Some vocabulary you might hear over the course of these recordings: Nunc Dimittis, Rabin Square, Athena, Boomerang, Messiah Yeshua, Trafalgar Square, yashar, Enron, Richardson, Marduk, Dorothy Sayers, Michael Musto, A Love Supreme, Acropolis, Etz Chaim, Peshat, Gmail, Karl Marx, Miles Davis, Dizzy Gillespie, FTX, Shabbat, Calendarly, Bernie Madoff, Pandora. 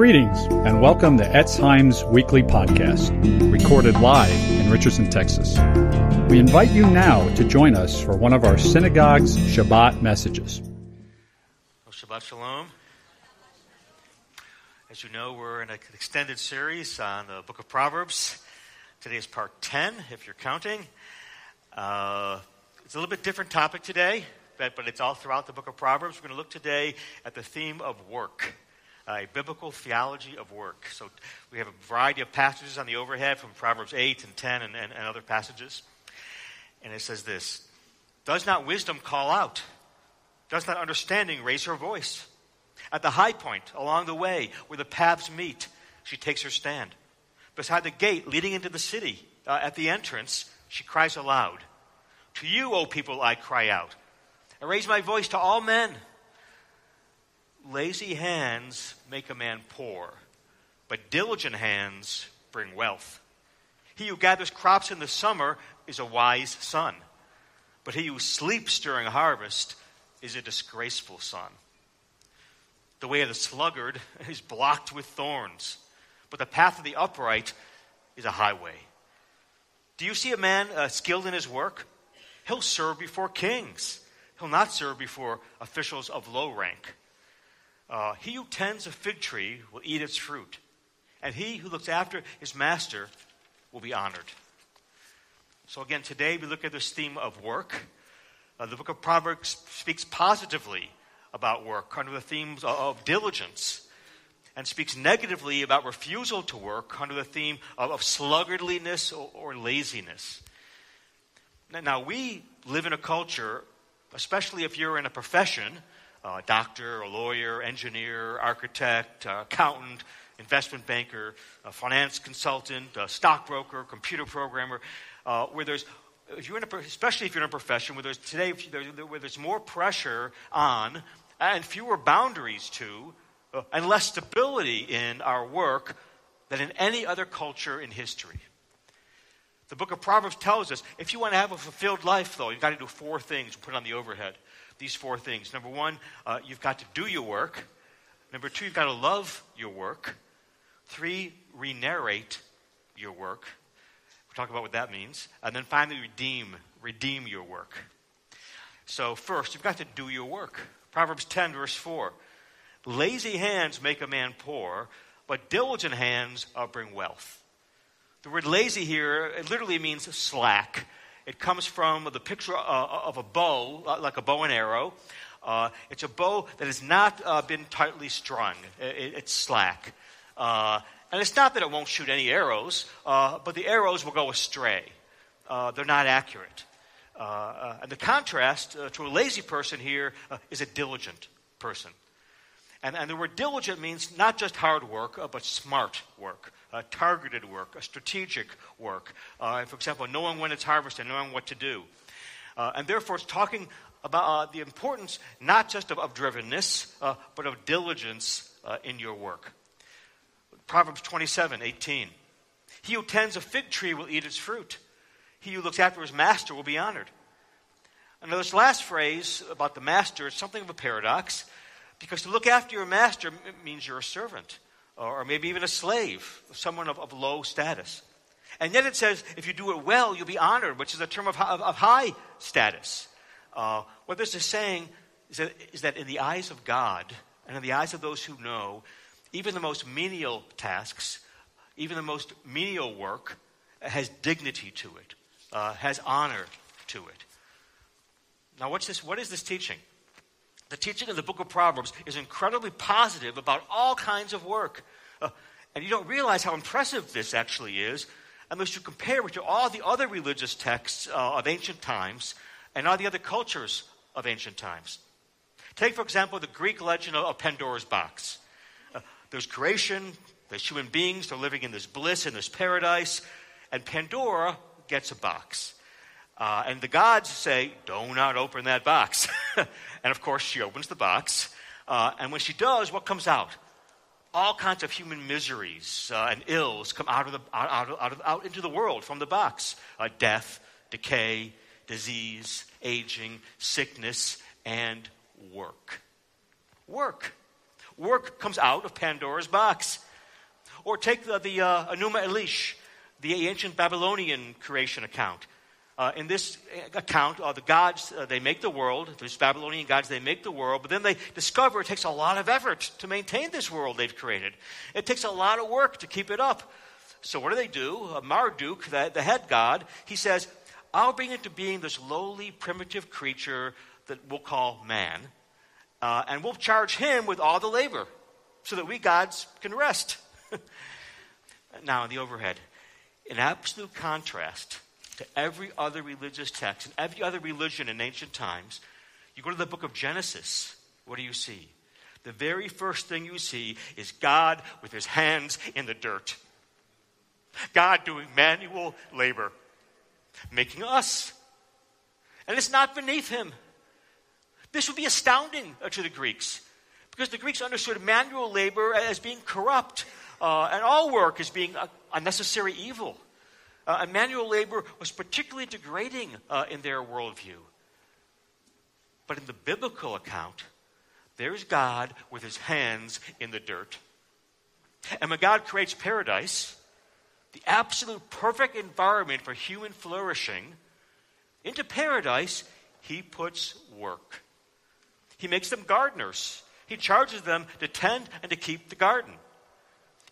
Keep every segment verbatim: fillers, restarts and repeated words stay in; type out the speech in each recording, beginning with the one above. Greetings and welcome to Etz Chaim's weekly podcast, recorded live in Richardson, Texas. We invite you now to join us for one of our synagogue's Shabbat messages. Well, Shabbat Shalom. As you know, we're in an extended series on the Book of Proverbs. Today is part ten, if you're counting. Uh, it's a little bit different topic today, but, but it's all throughout the Book of Proverbs. We're going to look today at the theme of work. A biblical theology of work. So we have a variety of passages on the overhead from Proverbs eight and ten and, and, and other passages. And it says this: does not wisdom call out? Does not understanding raise her voice? At the high point, along the way, where the paths meet, she takes her stand. Beside the gate leading into the city, uh, at the entrance, she cries aloud. To you, O people, I cry out. I raise my voice to all men. Lazy hands make a man poor, but diligent hands bring wealth. He who gathers crops in the summer is a wise son, but he who sleeps during harvest is a disgraceful son. The way of the sluggard is blocked with thorns, but the path of the upright is a highway. Do you see a man uh, skilled in his work? He'll serve before kings. He'll not serve before officials of low rank. Uh, he who tends a fig tree will eat its fruit, and he who looks after his master will be honored. So again, today we look at this theme of work. Uh, the book of Proverbs speaks positively about work under the themes of, of diligence, and speaks negatively about refusal to work under the theme of, of sluggardliness or, or laziness. Now, now, we live in a culture, especially if you're in a profession, a uh, doctor, a lawyer, engineer, architect, uh, accountant, investment banker, a finance consultant, a stockbroker, computer programmer, uh, where there's, if you're in a, especially if you're in a profession where there's today, where there's more pressure on and fewer boundaries to uh, and less stability in our work than in any other culture in history. The book of Proverbs tells us if you want to have a fulfilled life, though, you've got to do four things. Put it on the overhead. These four things. Number one, uh, you've got to do your work. Number two, you've got to love your work. Three, re-narrate your work. We'll talk about what that means. And then finally, redeem. Redeem your work. So first, you've got to do your work. Proverbs ten, verse four. Lazy hands make a man poor, but diligent hands uh, bring wealth. The word lazy here, it literally means slack. It comes from the picture of a bow, like a bow and arrow. Uh, it's a bow that has not uh, been tightly strung. It, it's slack. Uh, and it's not that it won't shoot any arrows, uh, but the arrows will go astray. Uh, they're not accurate. Uh, uh, and the contrast uh, to a lazy person here uh, is a diligent person. And, and the word diligent means not just hard work, uh, but smart work, uh, targeted work, uh, strategic work. Uh, for example, knowing when it's harvested, knowing what to do. Uh, and therefore, it's talking about uh, the importance not just of, of drivenness, uh, but of diligence uh, in your work. Proverbs twenty-seven, eighteen. He who tends a fig tree will eat its fruit. He who looks after his master will be honored. And now, this last phrase about the master is something of a paradox. Because to look after your master means you're a servant, or maybe even a slave, someone of, of low status. And yet it says, if you do it well, you'll be honored, which is a term of, of, of high status. Uh, what this is saying is that, is that in the eyes of God, and in the eyes of those who know, even the most menial tasks, even the most menial work, has dignity to it, uh, has honor to it. Now, what's this? What is this teaching? The teaching of the book of Proverbs is incredibly positive about all kinds of work. Uh, and you don't realize how impressive this actually is unless you compare it to all the other religious texts uh, of ancient times and all the other cultures of ancient times. Take, for example, the Greek legend of Pandora's box. Uh, there's creation, there's human beings, they're living in this bliss, in this paradise, and Pandora gets a box. Uh, and the gods say, do not open that box. And of course, she opens the box. Uh, and when she does, what comes out? All kinds of human miseries uh, and ills come out of the out, out, of, out into the world from the box. Uh, death, decay, disease, aging, sickness, and work. Work. work comes out of Pandora's box. Or take the, the uh, Enuma Elish, the ancient Babylonian creation account. Uh, in this account, uh, the gods, uh, they make the world. These Babylonian gods, they make the world. But then they discover it takes a lot of effort to maintain this world they've created. It takes a lot of work to keep it up. So what do they do? Uh, Marduk, the, the head god, he says, I'll bring into being this lowly, primitive creature that we'll call man. Uh, and we'll charge him with all the labor so that we gods can rest. Now, in the overhead, in absolute contrast to every other religious text and every other religion in ancient times, you go to the book of Genesis, what do you see? The very first thing you see is God with his hands in the dirt. God doing manual labor, making us. And it's not beneath him. This would be astounding to the Greeks, because the Greeks understood manual labor as being corrupt, uh, and all work as being unnecessary evil. Uh, and manual labor was particularly degrading uh, in their worldview. But in the biblical account, there's God with his hands in the dirt. And when God creates paradise, the absolute perfect environment for human flourishing, into paradise, he puts work. He makes them gardeners. He charges them to tend and to keep the garden.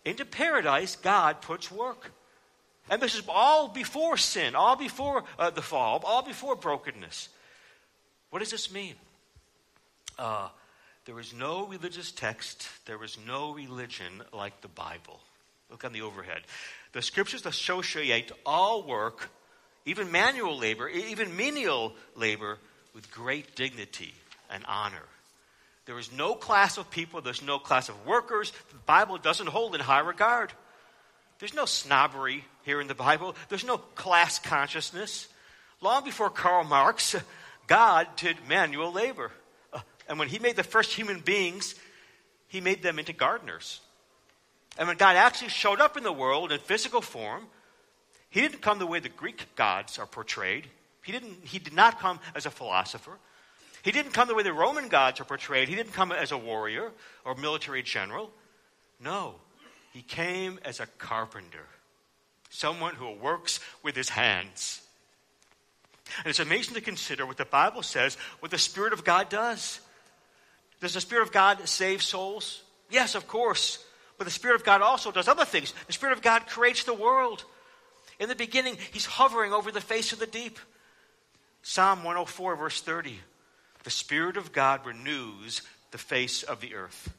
Into paradise, God puts work. And this is all before sin, all before uh, the fall, all before brokenness. What does this mean? Uh, there is no religious text, there is no religion like the Bible. Look on the overhead. The scriptures associate all work, even manual labor, even menial labor, with great dignity and honor. There is no class of people, there's no class of workers the Bible doesn't hold in high regard. There's no snobbery here in the Bible. There's no class consciousness. Long before Karl Marx, God did manual labor. And when he made the first human beings, he made them into gardeners. And when God actually showed up in the world in physical form, he didn't come the way the Greek gods are portrayed. He didn't. He did not come as a philosopher. He didn't come the way the Roman gods are portrayed. He didn't come as a warrior or military general. No, he came as a carpenter, someone who works with his hands. And it's amazing to consider what the Bible says, what the Spirit of God does. Does the Spirit of God save souls? Yes, of course. But the Spirit of God also does other things. The Spirit of God creates the world. In the beginning, he's hovering over the face of the deep. Psalm one oh four, verse thirty. The Spirit of God renews the face of the earth.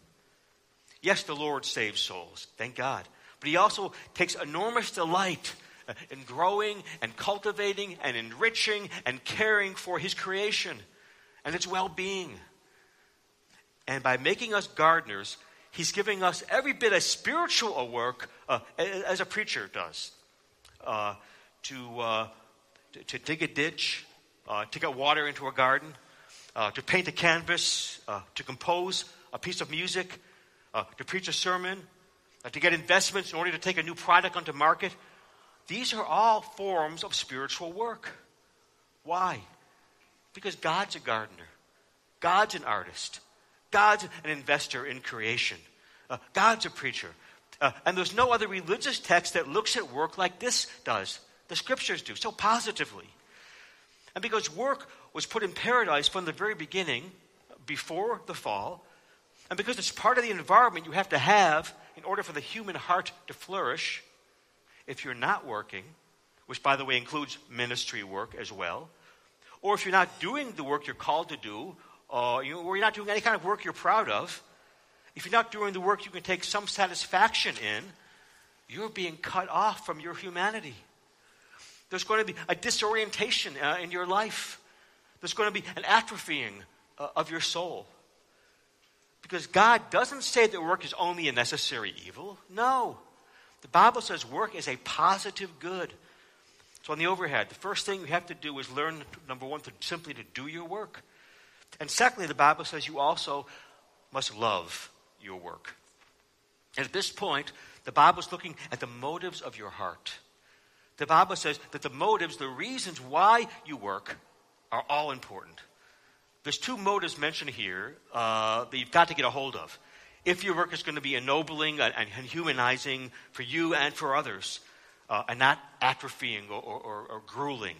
Yes, the Lord saves souls. Thank God. But he also takes enormous delight in growing and cultivating and enriching and caring for his creation and its well-being. And by making us gardeners, he's giving us every bit as spiritual a work uh, as a preacher does. Uh, to, uh, to to dig a ditch, uh, to get water into a garden, uh, to paint a canvas, uh, to compose a piece of music, uh, to preach a sermon, uh, to get investments in order to take a new product onto market. These are all forms of spiritual work. Why? Because God's a gardener. God's an artist. God's an investor in creation. Uh, God's a preacher. Uh, and there's no other religious text that looks at work like this does. The scriptures do, so positively. And because work was put in paradise from the very beginning, before the fall, and because it's part of the environment you have to have in order for the human heart to flourish, if you're not working, which, by the way, includes ministry work as well, or if you're not doing the work you're called to do, Uh, you, or you're not doing any kind of work you're proud of, if you're not doing the work you can take some satisfaction in, you're being cut off from your humanity. There's going to be a disorientation uh, in your life. There's going to be an atrophying uh, of your soul. Because God doesn't say that work is only a necessary evil. No. The Bible says work is a positive good. So on the overhead, the first thing you have to do is learn, number one, to simply to do your work. And secondly, the Bible says you also must love your work. And at this point, the Bible is looking at the motives of your heart. The Bible says that the motives, the reasons why you work, are all important. There's two motives mentioned here uh, that you've got to get a hold of. if your work is going to be ennobling and, and humanizing for you and for others, uh, and not atrophying or, or, or grueling.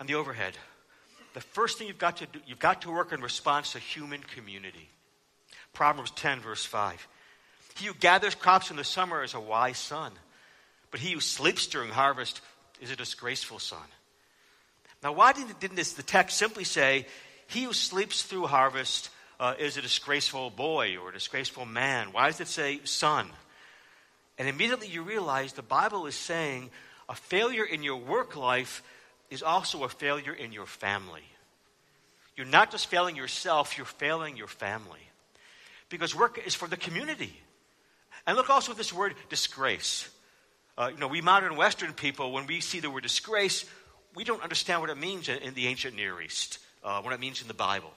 On the overhead, the first thing you've got to do, you've got to work in response to human community. Proverbs ten, verse five. He who gathers crops in the summer is a wise son, but he who sleeps during harvest is a disgraceful son. Now, why didn't, didn't this, the text simply say, he who sleeps through harvest uh, is a disgraceful boy or a disgraceful man? Why does it say son? And immediately you realize the Bible is saying a failure in your work life is also a failure in your family. You're not just failing yourself, you're failing your family. Because work is for the community. And look also at this word disgrace. Uh, you know, we modern Western people, when we see the word disgrace, we don't understand what it means in, in the ancient Near East, uh, what it means in the Bible.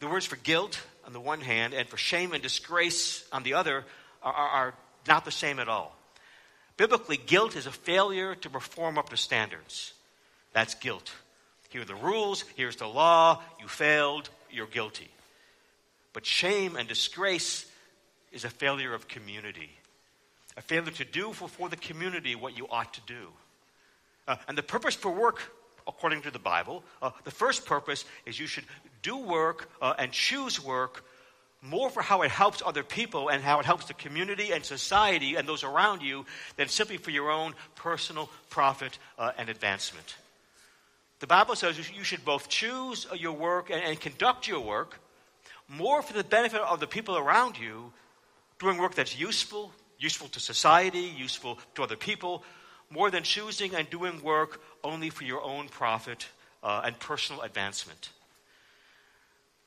The words for guilt on the one hand and for shame and disgrace on the other are, are, are not the same at all. Biblically, guilt is a failure to perform up to standards. That's guilt. Here are the rules, here's the law, you failed, you're guilty. But shame and disgrace is a failure of community, a failure to do for, for the community what you ought to do. Uh, and the purpose for work, according to the Bible, uh, the first purpose is you should do work uh, and choose work more for how it helps other people and how it helps the community and society and those around you than simply for your own personal profit uh, and advancement. The Bible says you should both choose your work and, and conduct your work more for the benefit of the people around you, doing work that's useful, useful to society, useful to other people, more than choosing and doing work only for your own profit uh, and personal advancement.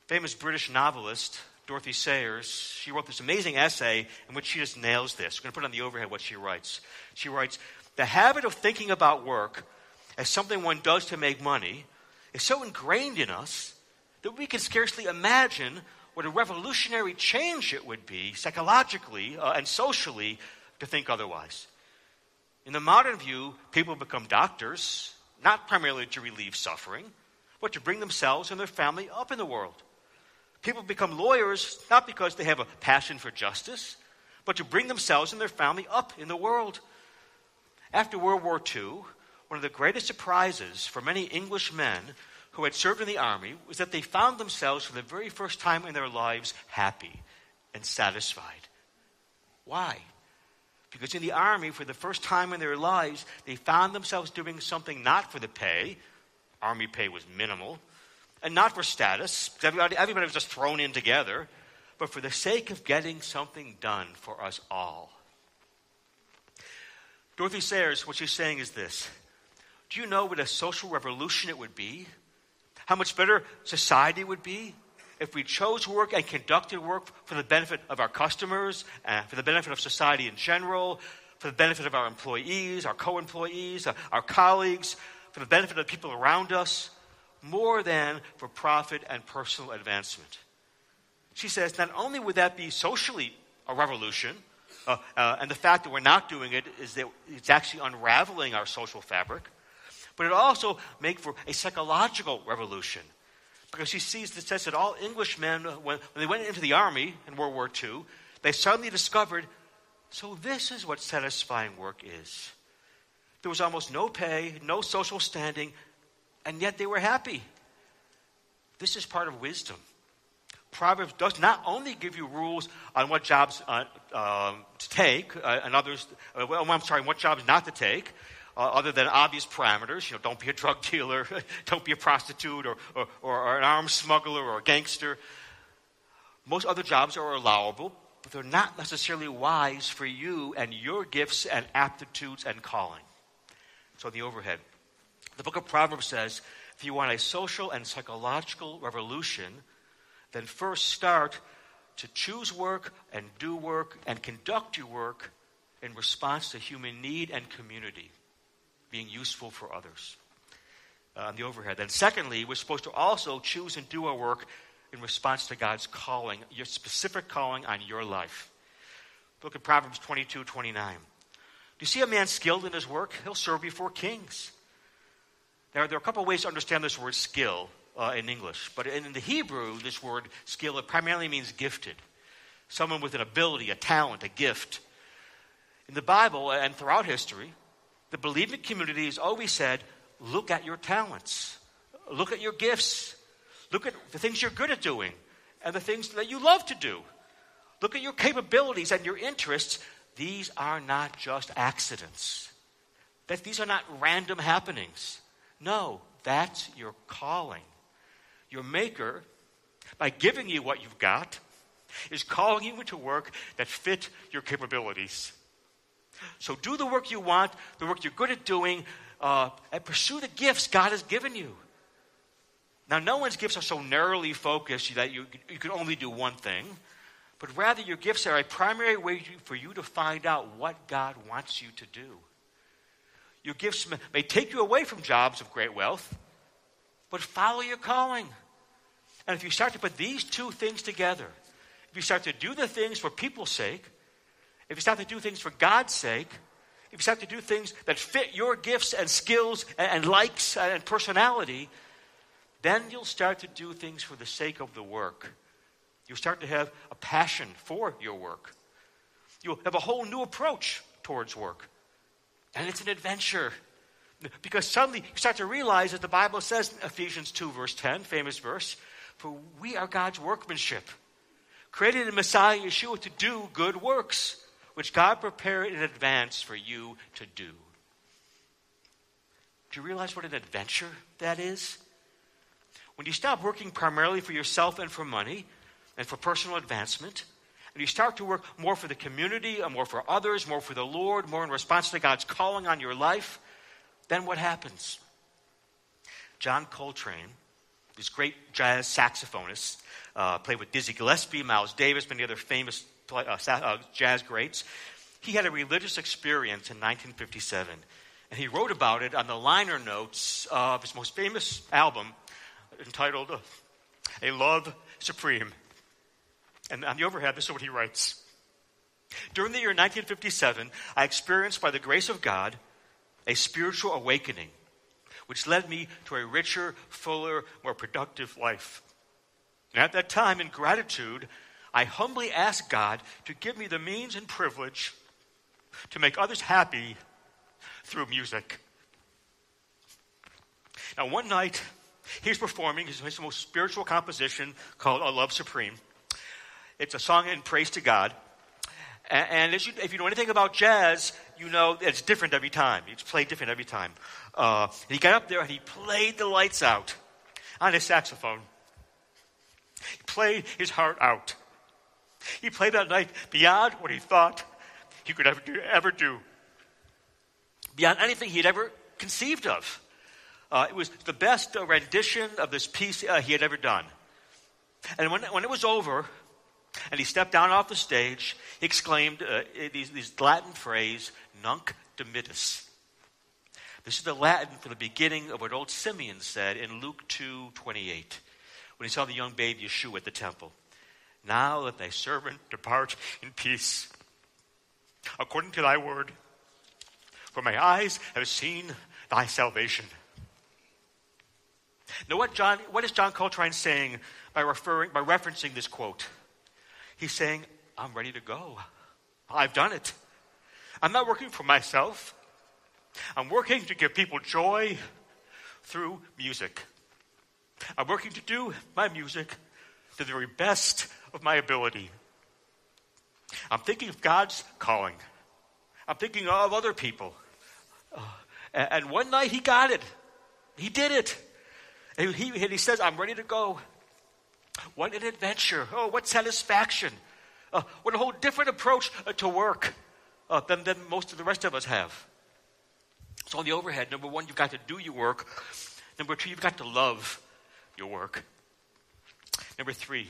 Famous British novelist Dorothy Sayers, she wrote this amazing essay in which she just nails this. We're going to put on the overhead what she writes. She writes, "The habit of thinking about work as something one does to make money is so ingrained in us that we can scarcely imagine what a revolutionary change it would be psychologically uh, and socially to think otherwise. In the modern view, people become doctors, not primarily to relieve suffering, but to bring themselves and their family up in the world. People become lawyers not because they have a passion for justice, but to bring themselves and their family up in the world. After World War Two, one of the greatest surprises for many English men who had served in the army was that they found themselves for the very first time in their lives happy and satisfied. Why? Because in the army, for the first time in their lives, they found themselves doing something not for the pay. Army pay was minimal. And not for status, everybody, everybody was just thrown in together, but for the sake of getting something done for us all." Dorothy Sayers, what she's saying is this: do you know what a social revolution it would be? How much better society would be if we chose work and conducted work for the benefit of our customers, uh, for the benefit of society in general, for the benefit of our employees, our co-employees, uh, our colleagues, for the benefit of the people around us, more than for profit and personal advancement. She says not only would that be socially a revolution, uh, uh, and the fact that we're not doing it is that it's actually unraveling our social fabric, but it also make for a psychological revolution. Because she sees that says that all Englishmen, when, when they went into the army in World War Two, they suddenly discovered, so this is what satisfying work is. There was almost no pay, no social standing, and yet they were happy. This is part of wisdom. Proverbs does not only give you rules on what jobs uh, um, to take, uh, and others. Uh, well, I'm sorry, what jobs not to take, uh, other than obvious parameters. You know, don't be a drug dealer, don't be a prostitute, or, or, or an arms smuggler, or a gangster. Most other jobs are allowable, but they're not necessarily wise for you and your gifts and aptitudes and calling. So the overhead. The book of Proverbs says, if you want a social and psychological revolution, then first start to choose work and do work and conduct your work in response to human need and community, being useful for others. Uh, on the overhead. Then secondly, we're supposed to also choose and do our work in response to God's calling, your specific calling on your life. Look at Proverbs twenty-two, twenty-nine. Do you see a man skilled in his work? He'll serve before kings. Now, there are a couple of ways to understand this word skill uh, in English, but in, in the Hebrew, this word skill, it primarily means gifted. someone with an ability, a talent, a gift. In the Bible and throughout history, the believing community has always said, look at your talents. Look at your gifts. Look at the things you're good at doing and the things that you love to do. Look at your capabilities and your interests. These are not just accidents. That these are not random happenings. No, that's your calling. Your maker, by giving you what you've got, is calling you into work that fit your capabilities. So do the work you want, the work you're good at doing, uh, and pursue the gifts God has given you. Now, no one's gifts are so narrowly focused that you, you can only do one thing, but rather your gifts are a primary way for you to find out what God wants you to do. Your gifts may take you away from jobs of great wealth, but follow your calling. And if you start to put these two things together, if you start to do the things for people's sake, if you start to do things for God's sake, if you start to do things that fit your gifts and skills and likes and personality, then you'll start to do things for the sake of the work. You'll start to have a passion for your work. You'll have a whole new approach towards work. And it's an adventure, because suddenly you start to realize that the Bible says in Ephesians two, verse ten, famous verse, for we are God's workmanship, created in Messiah Yeshua to do good works, which God prepared in advance for you to do. Do you realize what an adventure that is? When you stop working primarily for yourself and for money and for personal advancement, and you start to work more for the community, more for others, more for the Lord, more in response to God's calling on your life, then what happens? John Coltrane, this great jazz saxophonist, uh, played with Dizzy Gillespie, Miles Davis, many other famous play, uh, uh, jazz greats. He had a religious experience in nineteen fifty-seven, and he wrote about it on the liner notes of his most famous album entitled uh, A Love Supreme. And on the overhead, this is what he writes. During the year nineteen fifty-seven, I experienced, by the grace of God, a spiritual awakening, which led me to a richer, fuller, more productive life. And at that time, in gratitude, I humbly asked God to give me the means and privilege to make others happy through music. Now, one night, he was performing his, his most spiritual composition called A Love Supreme. It's a song in praise to God. And, and as you, if you know anything about jazz, you know it's different every time. It's played different every time. Uh, he got up there and he played the lights out on his saxophone. He played his heart out. He played that night beyond what he thought he could ever do, ever do. Beyond anything he had ever conceived of. Uh, it was the best uh, rendition of this piece uh, he had ever done. And when, when it was over, and he stepped down off the stage, he exclaimed uh, these, these Latin phrase, Nunc Dimittis. This is the Latin for the beginning of what old Simeon said in Luke two twenty-eight, when he saw the young babe Yeshua at the temple. Now let thy servant depart in peace, according to thy word, for my eyes have seen thy salvation. Now what John, what is John Coltrane saying by referring, by referencing this quote? He's saying, I'm ready to go. I've done it. I'm not working for myself. I'm working to give people joy through music. I'm working to do my music to the very best of my ability. I'm thinking of God's calling. I'm thinking of other people. Uh, and one night he got it. He did it. And he, and he says, I'm ready to go. What an adventure. Oh, what satisfaction. Uh, what a whole different approach uh, to work uh, than, than most of the rest of us have. So on the overhead, number one, you've got to do your work. Number two, you've got to love your work. Number three,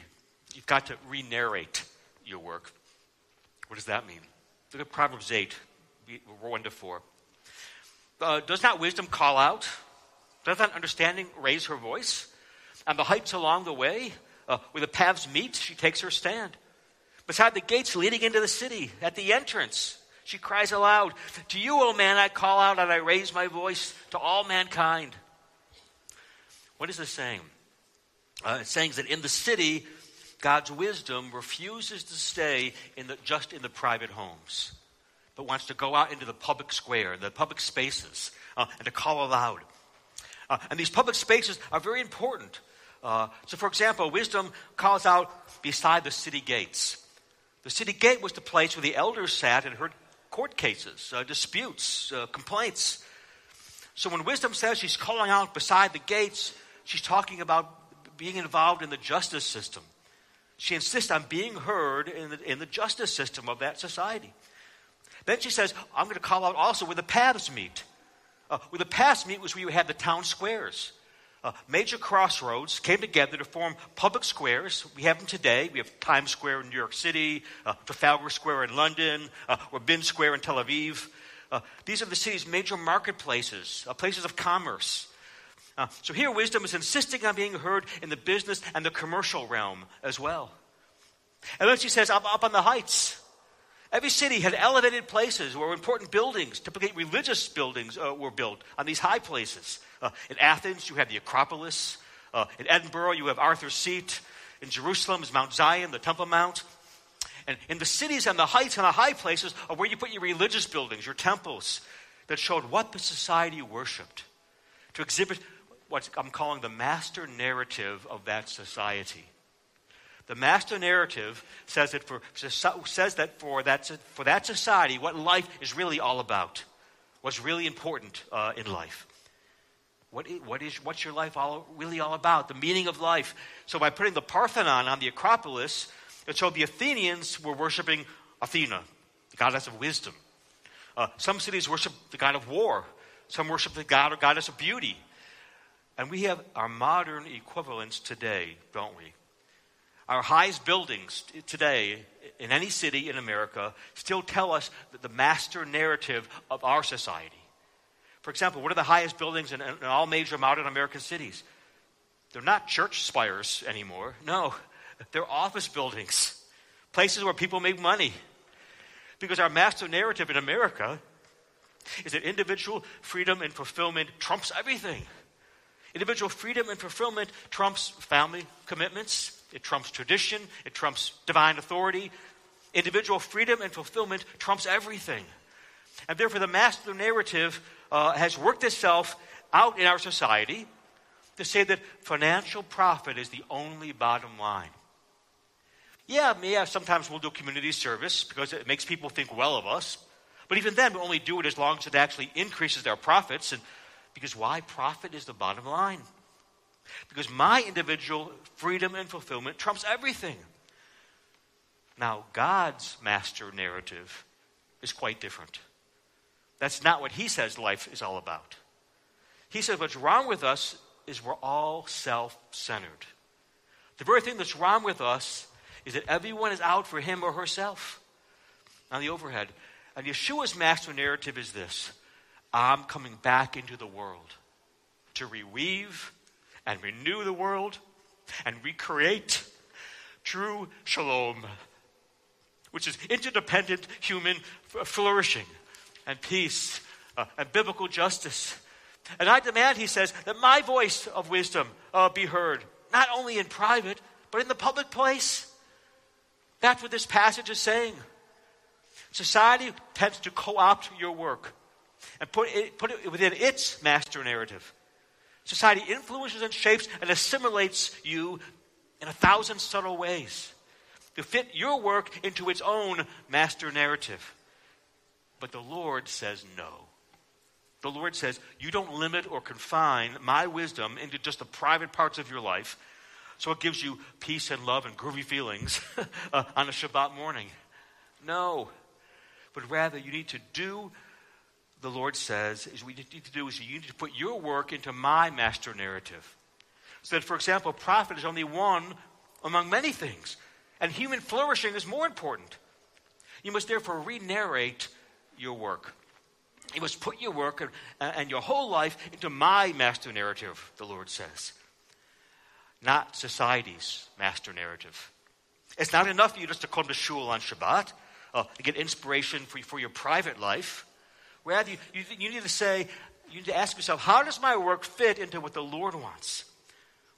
you've got to re-narrate your work. What does that mean? Look at Proverbs eight, one to four. Uh, does not wisdom call out? Does not understanding raise her voice? On the heights along the way, Uh, where the paths meet, she takes her stand. Beside the gates leading into the city, at the entrance, she cries aloud, to you, O man, I call out and I raise my voice to all mankind. What is this saying? Uh, it says that in the city, God's wisdom refuses to stay in the, just in the private homes, but wants to go out into the public square, the public spaces, uh, and to call aloud. Uh, and these public spaces are very important. Uh, so, for example, wisdom calls out beside the city gates. The city gate was the place where the elders sat and heard court cases, uh, disputes, uh, complaints. So when wisdom says she's calling out beside the gates, she's talking about being involved in the justice system. She insists on being heard in the, in the justice system of that society. Then she says, I'm going to call out also where the paths meet. Uh, where the paths meet was where you had the town squares. Uh, major crossroads came together to form public squares. We have them today. We have Times Square in New York City, uh, Trafalgar Square in London, uh, Rabin Square in Tel Aviv. Uh, these are the city's major marketplaces, uh, places of commerce. Uh, so here wisdom is insisting on being heard in the business and the commercial realm as well. And then she says, up, up on the heights. Every city had elevated places where important buildings, typically religious buildings, uh, were built on these high places. Uh, in Athens, you had the Acropolis. Uh, in Edinburgh, you have Arthur's seat. In Jerusalem is Mount Zion, the Temple Mount. And in the cities on the heights and the high places are where you put your religious buildings, your temples, that showed what the society worshipped, to exhibit what I'm calling the master narrative of that society. The master narrative says that for, says that for, that, for that society, what life is really all about, what's really important uh, in life. What is, what is, what's your life all, really all about, the meaning of life? So by putting the Parthenon on the Acropolis, it showed the Athenians were worshiping Athena, the goddess of wisdom. Uh, some cities worship the god of war. Some worship the god or goddess of beauty. And we have our modern equivalents today, don't we? Our highest buildings today in any city in America still tell us that the master narrative of our society. For example, what are the highest buildings in, in all major modern American cities? They're not church spires anymore. No, they're office buildings, places where people make money. Because our master narrative in America is that individual freedom and fulfillment trumps everything. Individual freedom and fulfillment trumps family commitments. It trumps tradition. It trumps divine authority. Individual freedom and fulfillment trumps everything. And therefore, the master narrative uh, has worked itself out in our society to say that financial profit is the only bottom line. Yeah, yeah, sometimes we'll do community service because it makes people think well of us. But even then, we only do it as long as it actually increases their profits. And because why? Profit is the bottom line. Because my individual freedom and fulfillment trumps everything. Now, God's master narrative is quite different. That's not what he says life is all about. He says what's wrong with us is we're all self-centered. The very thing that's wrong with us is that everyone is out for him or herself. On the overhead. And Yeshua's master narrative is this: I'm coming back into the world to reweave and renew the world, and recreate true shalom, which is interdependent human f- flourishing and peace uh, and biblical justice. And I demand, he says, that my voice of wisdom uh, be heard, not only in private, but in the public place. That's what this passage is saying. Society tends to co-opt your work and put it, put it within its master narrative. Society influences and shapes and assimilates you in a thousand subtle ways to fit your work into its own master narrative. But the Lord says no. The Lord says, you don't limit or confine my wisdom into just the private parts of your life, so it gives you peace and love and groovy feelings uh, on a Shabbat morning. No. But rather, you need to do the Lord says is what you need to do is you need to put your work into my master narrative. So that, for example, profit is only one among many things, and human flourishing is more important. You must therefore re-narrate your work. You must put your work and, and your whole life into my master narrative, the Lord says. Not society's master narrative. It's not enough for you just to come to shul on Shabbat uh, to get inspiration for, for your private life. Rather, you, you, you need to say, you need to ask yourself, how does my work fit into what the Lord wants?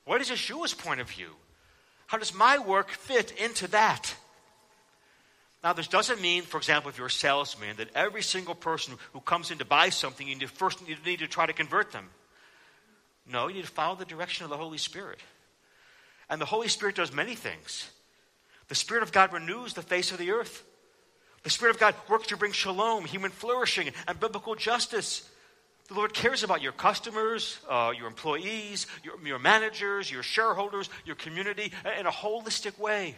What is Yeshua's point of view? How does my work fit into that? Now, this doesn't mean, for example, if you're a salesman, that every single person who comes in to buy something, you first need to try to convert them. No, you need to follow the direction of the Holy Spirit. And the Holy Spirit does many things. The Spirit of God renews the face of the earth. The Spirit of God works to bring shalom, human flourishing, and biblical justice. The Lord cares about your customers, uh, your employees, your, your managers, your shareholders, your community, in a holistic way.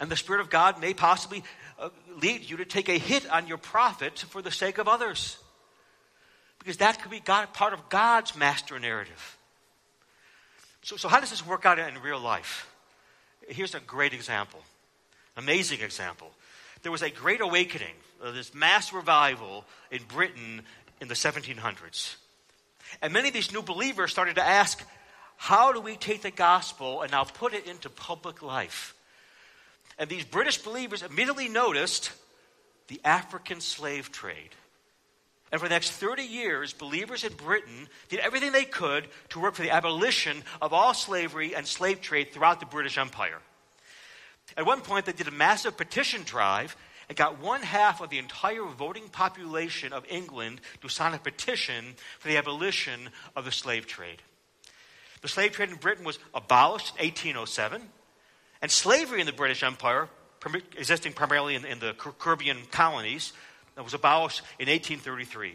And the Spirit of God may possibly uh, lead you to take a hit on your profit for the sake of others. Because that could be God, part of God's master narrative. So, so how does this work out in real life? Here's a great example, amazing example. There was a great awakening, uh, this mass revival in Britain in the seventeen hundreds. And many of these new believers started to ask, how do we take the gospel and now put it into public life? And these British believers immediately noticed the African slave trade. And for the next thirty years, believers in Britain did everything they could to work for the abolition of all slavery and slave trade throughout the British Empire. At one point, they did a massive petition drive and got one half of the entire voting population of England to sign a petition for the abolition of the slave trade. The slave trade in Britain was abolished in eighteen oh seven, and slavery in the British Empire, existing primarily in, in the Caribbean colonies, that was abolished in eighteen thirty-three.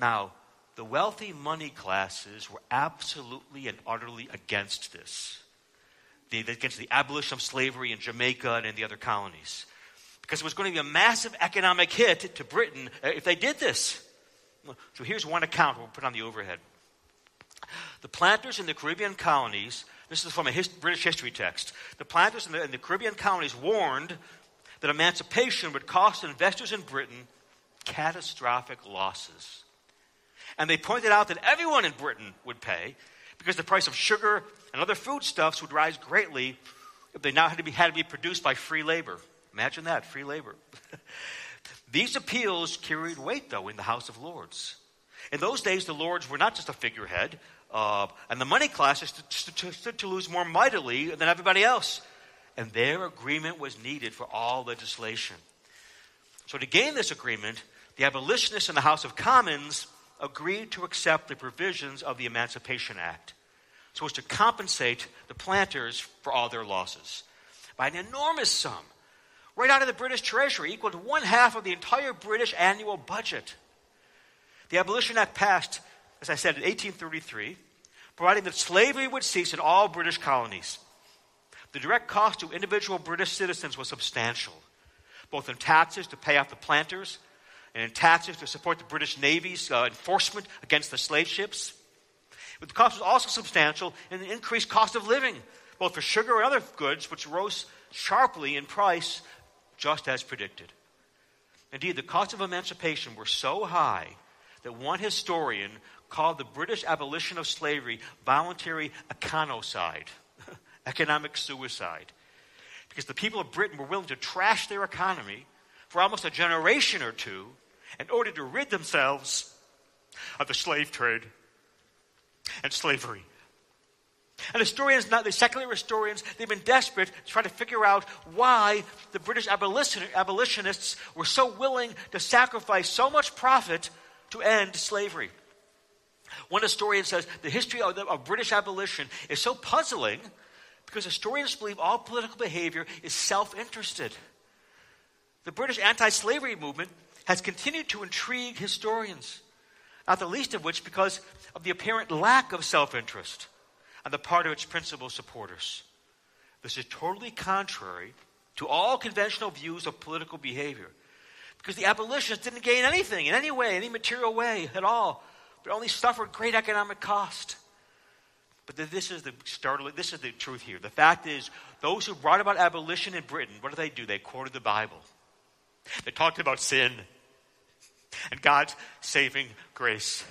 Now, the wealthy money classes were absolutely and utterly against this, the, against the abolition of slavery in Jamaica and in the other colonies, because it was going to be a massive economic hit to Britain if they did this. So here's one account we'll put on the overhead. The planters in the Caribbean colonies, this is from a his, British history text, the planters in the, in the Caribbean colonies warned that emancipation would cost investors in Britain catastrophic losses. And they pointed out that everyone in Britain would pay because the price of sugar and other foodstuffs would rise greatly if they now had to be, had to be produced by free labor. Imagine that, free labor. These appeals carried weight, though, in the House of Lords. In those days, the Lords were not just a figurehead, uh, and the money classes stood to lose more mightily than everybody else. And their agreement was needed for all legislation. So to gain this agreement, the abolitionists in the House of Commons agreed to accept the provisions of the Emancipation Act so as to compensate the planters for all their losses by an enormous sum, right out of the British Treasury, equal to one half of the entire British annual budget. The Abolition Act passed, as I said, in eighteen thirty-three, providing that slavery would cease in all British colonies. The direct cost to individual British citizens was substantial, both in taxes to pay off the planters and in taxes to support the British Navy's uh, enforcement against the slave ships. But the cost was also substantial in the increased cost of living, both for sugar and other goods, which rose sharply in price, just as predicted. Indeed, the costs of emancipation were so high that one historian called the British abolition of slavery voluntary econocide. Economic suicide, because the people of Britain were willing to trash their economy for almost a generation or two in order to rid themselves of the slave trade and slavery. And historians, not the secular historians, they've been desperate to try to figure out why the British abolitionists were so willing to sacrifice so much profit to end slavery. One historian says the history of, the, of British abolition is so puzzling because historians believe all political behavior is self-interested. The British anti-slavery movement has continued to intrigue historians, not the least of which because of the apparent lack of self-interest on the part of its principal supporters. This is totally contrary to all conventional views of political behavior, because the abolitionists didn't gain anything in any way, any material way at all, but only suffered great economic cost. But this is the startling, this is the truth here. The fact is, those who brought about abolition in Britain, what did they do? They quoted the Bible. They talked about sin and God's saving grace.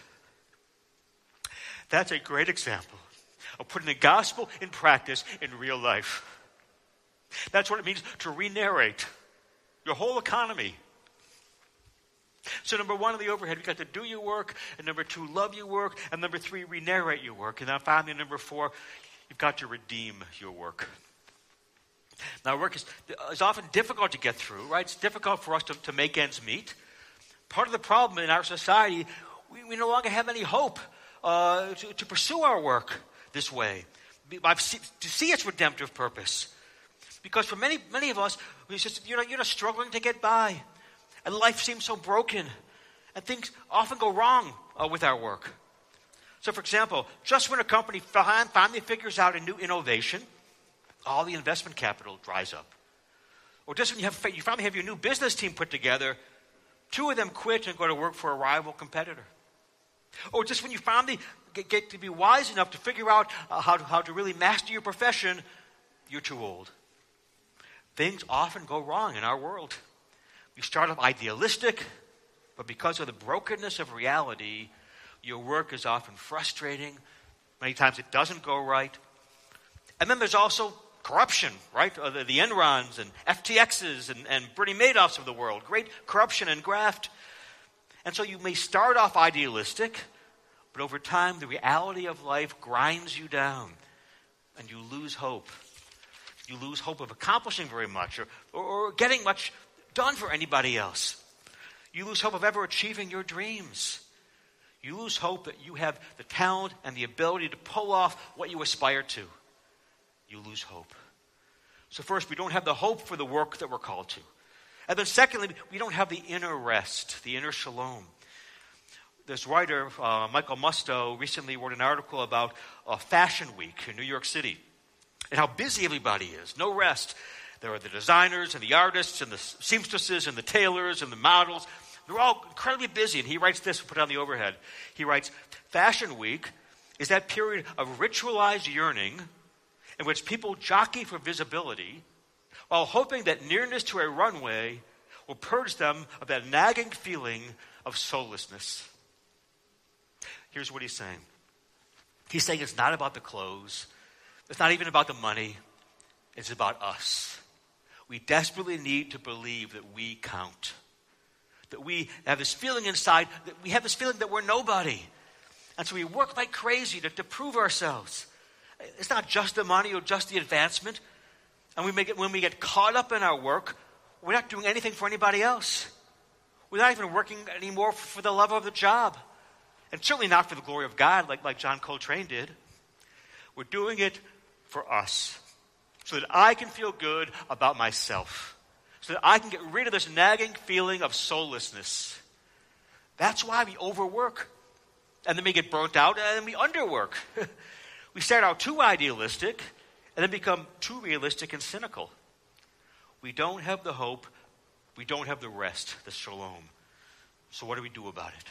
That's a great example of putting the gospel in practice in real life. That's what it means to re-narrate your whole economy. So number one on the overhead, we've got to do your work, and number two, love your work, and number three, re-narrate your work. And then finally, number four, You've got to redeem your work. Now, work is, is often difficult to get through, right? It's difficult for us to, to make ends meet. Part of the problem in our society, we, we no longer have any hope uh, to, to pursue our work this way, I've see, to see its redemptive purpose. Because for many many of us, we just, you're, not, you're not struggling to get by. And life seems so broken. And things often go wrong uh, with our work. So, for example, just when a company finally figures out a new innovation, all the investment capital dries up. Or just when you, have, you finally have your new business team put together, two of them quit and go to work for a rival competitor. Or just when you finally get, get to be wise enough to figure out uh, how, to, how to really master your profession, you're too old. Things often go wrong in our world. You start off idealistic, but because of the brokenness of reality, your work is often frustrating. Many times it doesn't go right. And then there's also corruption, right? The, the Enrons and F T X's and, and Bernie Madoffs of the world. Great corruption and graft. And so you may start off idealistic, but over time the reality of life grinds you down and you lose hope. You lose hope of accomplishing very much or, or, or getting much done for anybody else. You lose hope of ever achieving your dreams. You lose hope that you have the talent and the ability to pull off what you aspire to. You lose hope. So first, we don't have the hope for the work that we're called to. And then secondly, we don't have the inner rest, the inner shalom. This writer, uh, Michael Musto, recently wrote an article about uh, Fashion Week in New York City. And how busy everybody is. No rest. There are the designers and the artists and the seamstresses and the tailors and the models. They're all incredibly busy. And he writes this, put on the overhead. He writes, Fashion Week is that period of ritualized yearning in which people jockey for visibility while hoping that nearness to a runway will purge them of that nagging feeling of soullessness. Here's what he's saying. He's saying it's not about the clothes. It's not even about the money. It's about us. We desperately need to believe that we count. That we have this feeling inside, that we have this feeling that we're nobody. And so we work like crazy to, to prove ourselves. It's not just the money or just the advancement. And we make it, when we get caught up in our work, we're not doing anything for anybody else. We're not even working anymore for the love of the job. And certainly not for the glory of God like, like John Coltrane did. We're doing it for us, so that I can feel good about myself, so that I can get rid of this nagging feeling of soullessness. That's why we overwork, and then we get burnt out, and then we underwork. We start out too idealistic, and then become too realistic and cynical. We don't have the hope, we don't have the rest, the shalom. So what do we do about it?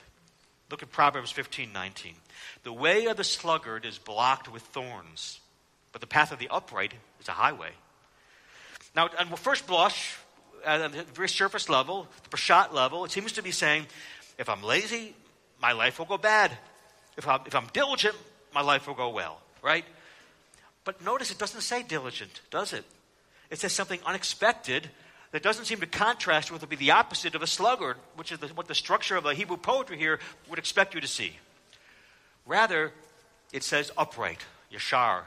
Look at Proverbs fifteen nineteen. The way of the sluggard is blocked with thorns, but the path of the upright is a highway. Now, on first blush, at the very surface level, the Peshat level, it seems to be saying, if I'm lazy, my life will go bad. If I'm, if I'm diligent, my life will go well, right? But notice it doesn't say diligent, does it? It says something unexpected that doesn't seem to contrast with what would be the opposite of a sluggard, which is the, what the structure of the Hebrew poetry here would expect you to see. Rather, it says upright, yashar.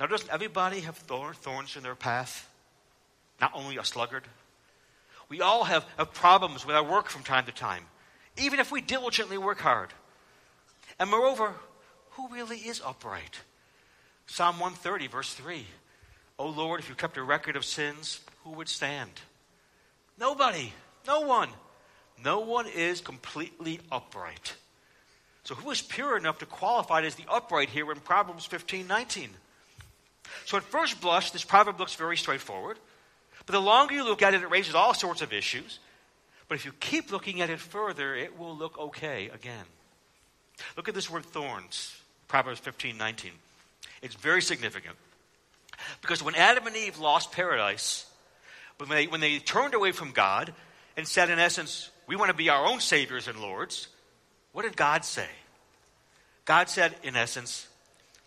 Now, doesn't everybody have thorn, thorns in their path? Not only a sluggard. We all have, have problems with our work from time to time, even if we diligently work hard. And moreover, who really is upright? Psalm one thirty, verse three. O Lord, if you kept a record of sins, who would stand? Nobody. No one. No one is completely upright. So who is pure enough to qualify as the upright here in Proverbs fifteen nineteen? So at first blush, this proverb looks very straightforward. But the longer you look at it, it raises all sorts of issues. But if you keep looking at it further, it will look okay again. Look at this word thorns, Proverbs fifteen nineteen. It's very significant. Because when Adam and Eve lost paradise, when they, when they turned away from God and said, in essence, we want to be our own saviors and lords, what did God say? God said, in essence,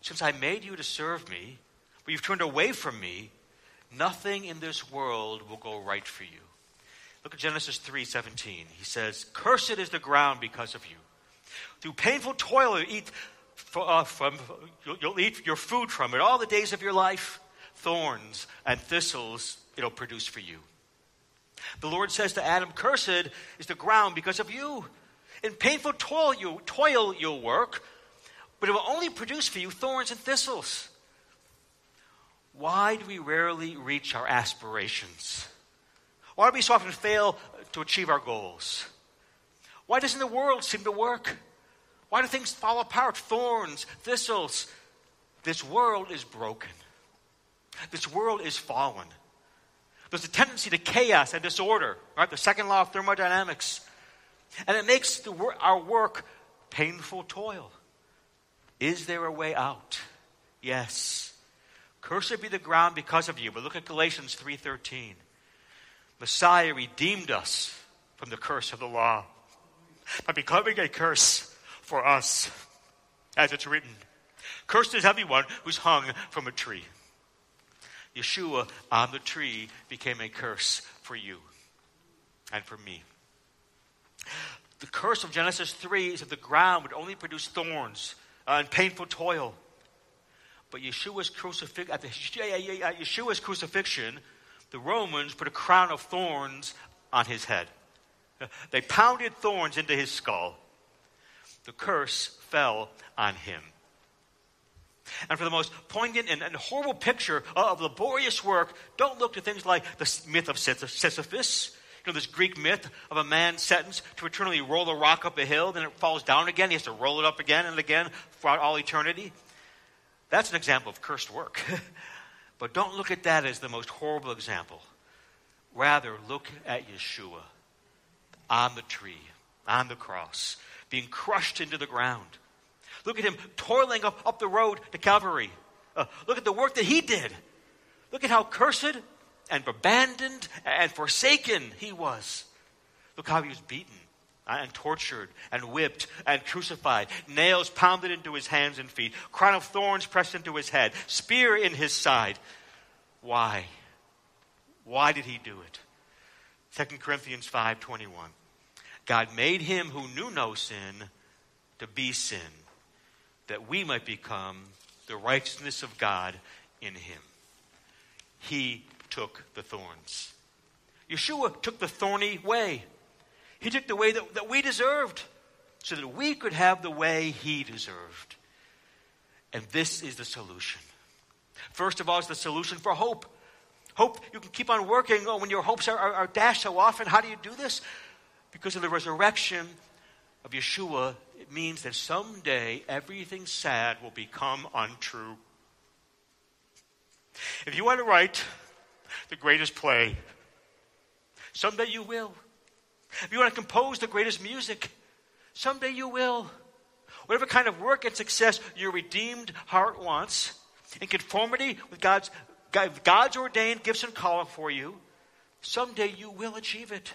since I made you to serve me, but you've turned away from me, nothing in this world will go right for you. Look at Genesis three seventeen. He says, cursed is the ground because of you. Through painful toil you eat for, uh, from, you'll, you'll eat your food from it all the days of your life. Thorns and thistles it'll produce for you. The Lord says to Adam, cursed is the ground because of you. In painful toil, you, toil you'll work, but it will only produce for you thorns and thistles. Why do we rarely reach our aspirations? Why do we so often fail to achieve our goals? Why doesn't the world seem to work? Why do things fall apart? Thorns, thistles. This world is broken. This world is fallen. There's a tendency to chaos and disorder, right? The second law of thermodynamics. And it makes the wor- our work painful toil. Is there a way out? Yes. Cursed be the ground because of you. But look at Galatians three thirteen. Messiah redeemed us from the curse of the law by becoming a curse for us, as it's written. Cursed is everyone who's hung from a tree. Yeshua on the tree became a curse for you and for me. The curse of Genesis three is that the ground would only produce thorns and painful toil. But Yeshua's crucif- at, the, at Yeshua's crucifixion, the Romans put a crown of thorns on his head. They pounded thorns into his skull. The curse fell on him. And for the most poignant and, and horrible picture of laborious work, don't look to things like the myth of Sisyphus, you know, this Greek myth of a man sentenced to eternally roll a rock up a hill, then it falls down again, he has to roll it up again and again throughout all eternity. That's an example of cursed work. But don't look at that as the most horrible example. Rather, look at Yeshua on the tree, on the cross, being crushed into the ground. Look at him toiling up, up the road to Calvary. Uh, look at the work that he did. Look at how cursed and abandoned and forsaken he was. Look how he was beaten and tortured and whipped and crucified. Nails pounded into his hands and feet. Crown of thorns pressed into his head. Spear in his side. Why? Why did he do it? Second Corinthians five twenty-one. God made him who knew no sin to be sin, that we might become the righteousness of God in him. He took the thorns. Yeshua took the thorny way. He took the way that, that we deserved, so that we could have the way he deserved. And this is the solution. First of all, it's the solution for hope. Hope, you can keep on working oh, when your hopes are, are, are dashed so often. How do you do this? Because of the resurrection of Yeshua, it means that someday everything sad will become untrue. If you want to write the greatest play, someday you will. If you want to compose the greatest music, someday you will. Whatever kind of work and success your redeemed heart wants, in conformity with God's, God's ordained gifts and calling for you, someday you will achieve it.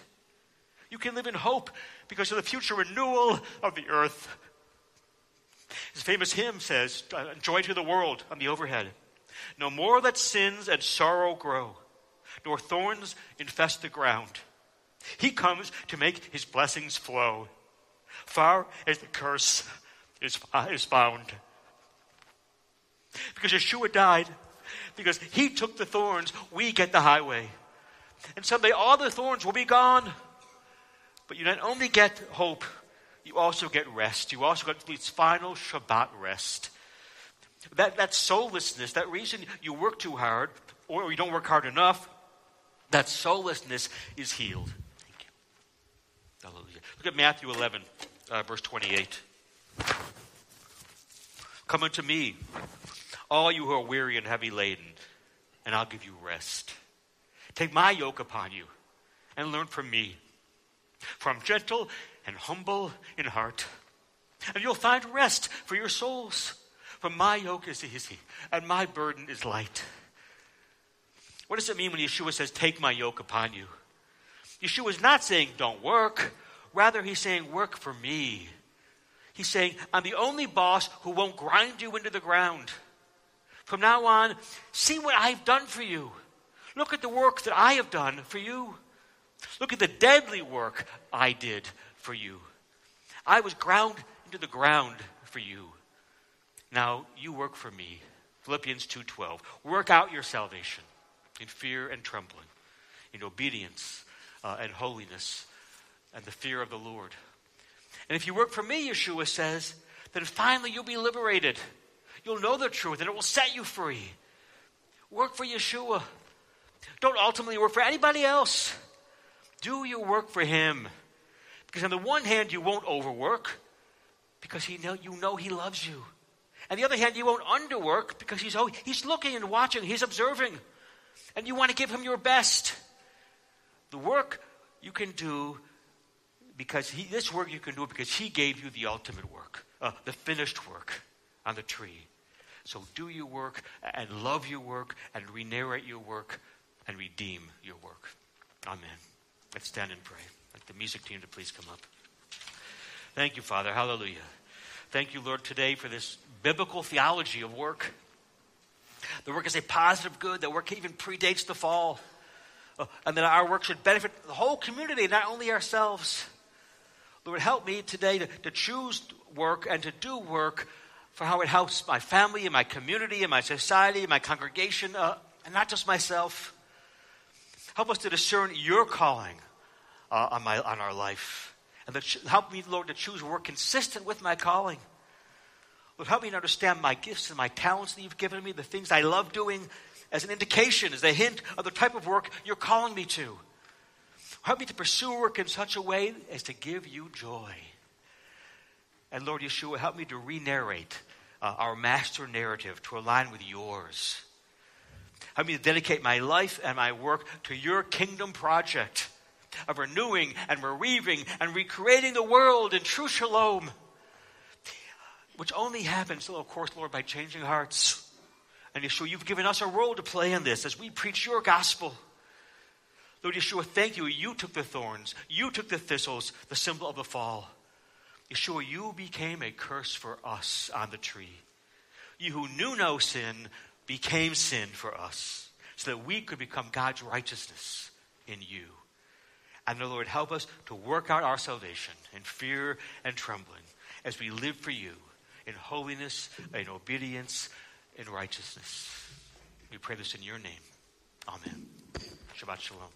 You can live in hope because of the future renewal of the earth. His famous hymn says, joy to the world on the overhead. No more let sins and sorrow grow, nor thorns infest the ground. He comes to make his blessings flow, far as the curse is, is found. Because Yeshua died, because he took the thorns, we get the highway. And someday all the thorns will be gone. But you not only get hope, you also get rest. You also get this final Shabbat rest. That, that soullessness, that reason you work too hard or you don't work hard enough, that soullessness is healed. Thank you. Hallelujah. Look at Matthew eleven, uh, verse twenty-eight. Come unto me, all you who are weary and heavy laden, and I'll give you rest. Take my yoke upon you and learn from me. For I'm gentle and humble in heart, and you'll find rest for your souls. For my yoke is easy, and my burden is light. What does it mean when Yeshua says, take my yoke upon you? Yeshua is not saying, don't work. Rather, he's saying, work for me. He's saying, I'm the only boss who won't grind you into the ground. From now on, see what I've done for you. Look at the work that I have done for you. Look at the deadly work I did for you. I was ground into the ground for you. Now, you work for me. Philippians two twelve. Work out your salvation in fear and trembling, in obedience uh, and holiness, and the fear of the Lord. And if you work for me, Yeshua says, then finally you'll be liberated. You'll know the truth, and it will set you free. Work for Yeshua. Don't ultimately work for anybody else. Do your work for him. Because on the one hand, you won't overwork, because he know, you know he loves you. On the other hand, you won't underwork, because he's, he's looking and watching, he's observing. And you want to give him your best. The work you can do, because he, this work you can do because he gave you the ultimate work, uh, the finished work on the tree. So do your work, and love your work, and re-narrate your work, and redeem your work. Amen. Let's stand and pray. I'd like the music team to please come up. Thank you, Father. Hallelujah. Thank you, Lord, today for this biblical theology of work. The work is a positive good. The work even predates the fall. Uh, and that our work should benefit the whole community, not only ourselves. Lord, help me today to, to choose work and to do work for how it helps my family and my community and my society and my congregation, uh, and not just myself. Help us to discern your calling uh, on my on our life. And that sh- help me, Lord, to choose work consistent with my calling. Lord, help me to understand my gifts and my talents that you've given me, the things I love doing, as an indication, as a hint of the type of work you're calling me to. Help me to pursue work in such a way as to give you joy. And Lord Yeshua, help me to re-narrate uh, our master narrative to align with yours. Help me to dedicate my life and my work to your kingdom project of renewing and reweaving and recreating the world in true shalom, which only happens, of course, Lord, by changing hearts. And Yeshua, you've given us a role to play in this as we preach your gospel. Lord Yeshua, thank you. You took the thorns. You took the thistles, the symbol of the fall. Yeshua, you became a curse for us on the tree. You who knew no sin became sin for us so that we could become God's righteousness in you. And the Lord, help us to work out our salvation in fear and trembling as we live for you in holiness, in obedience, in righteousness. We pray this in your name. Amen. Shabbat shalom.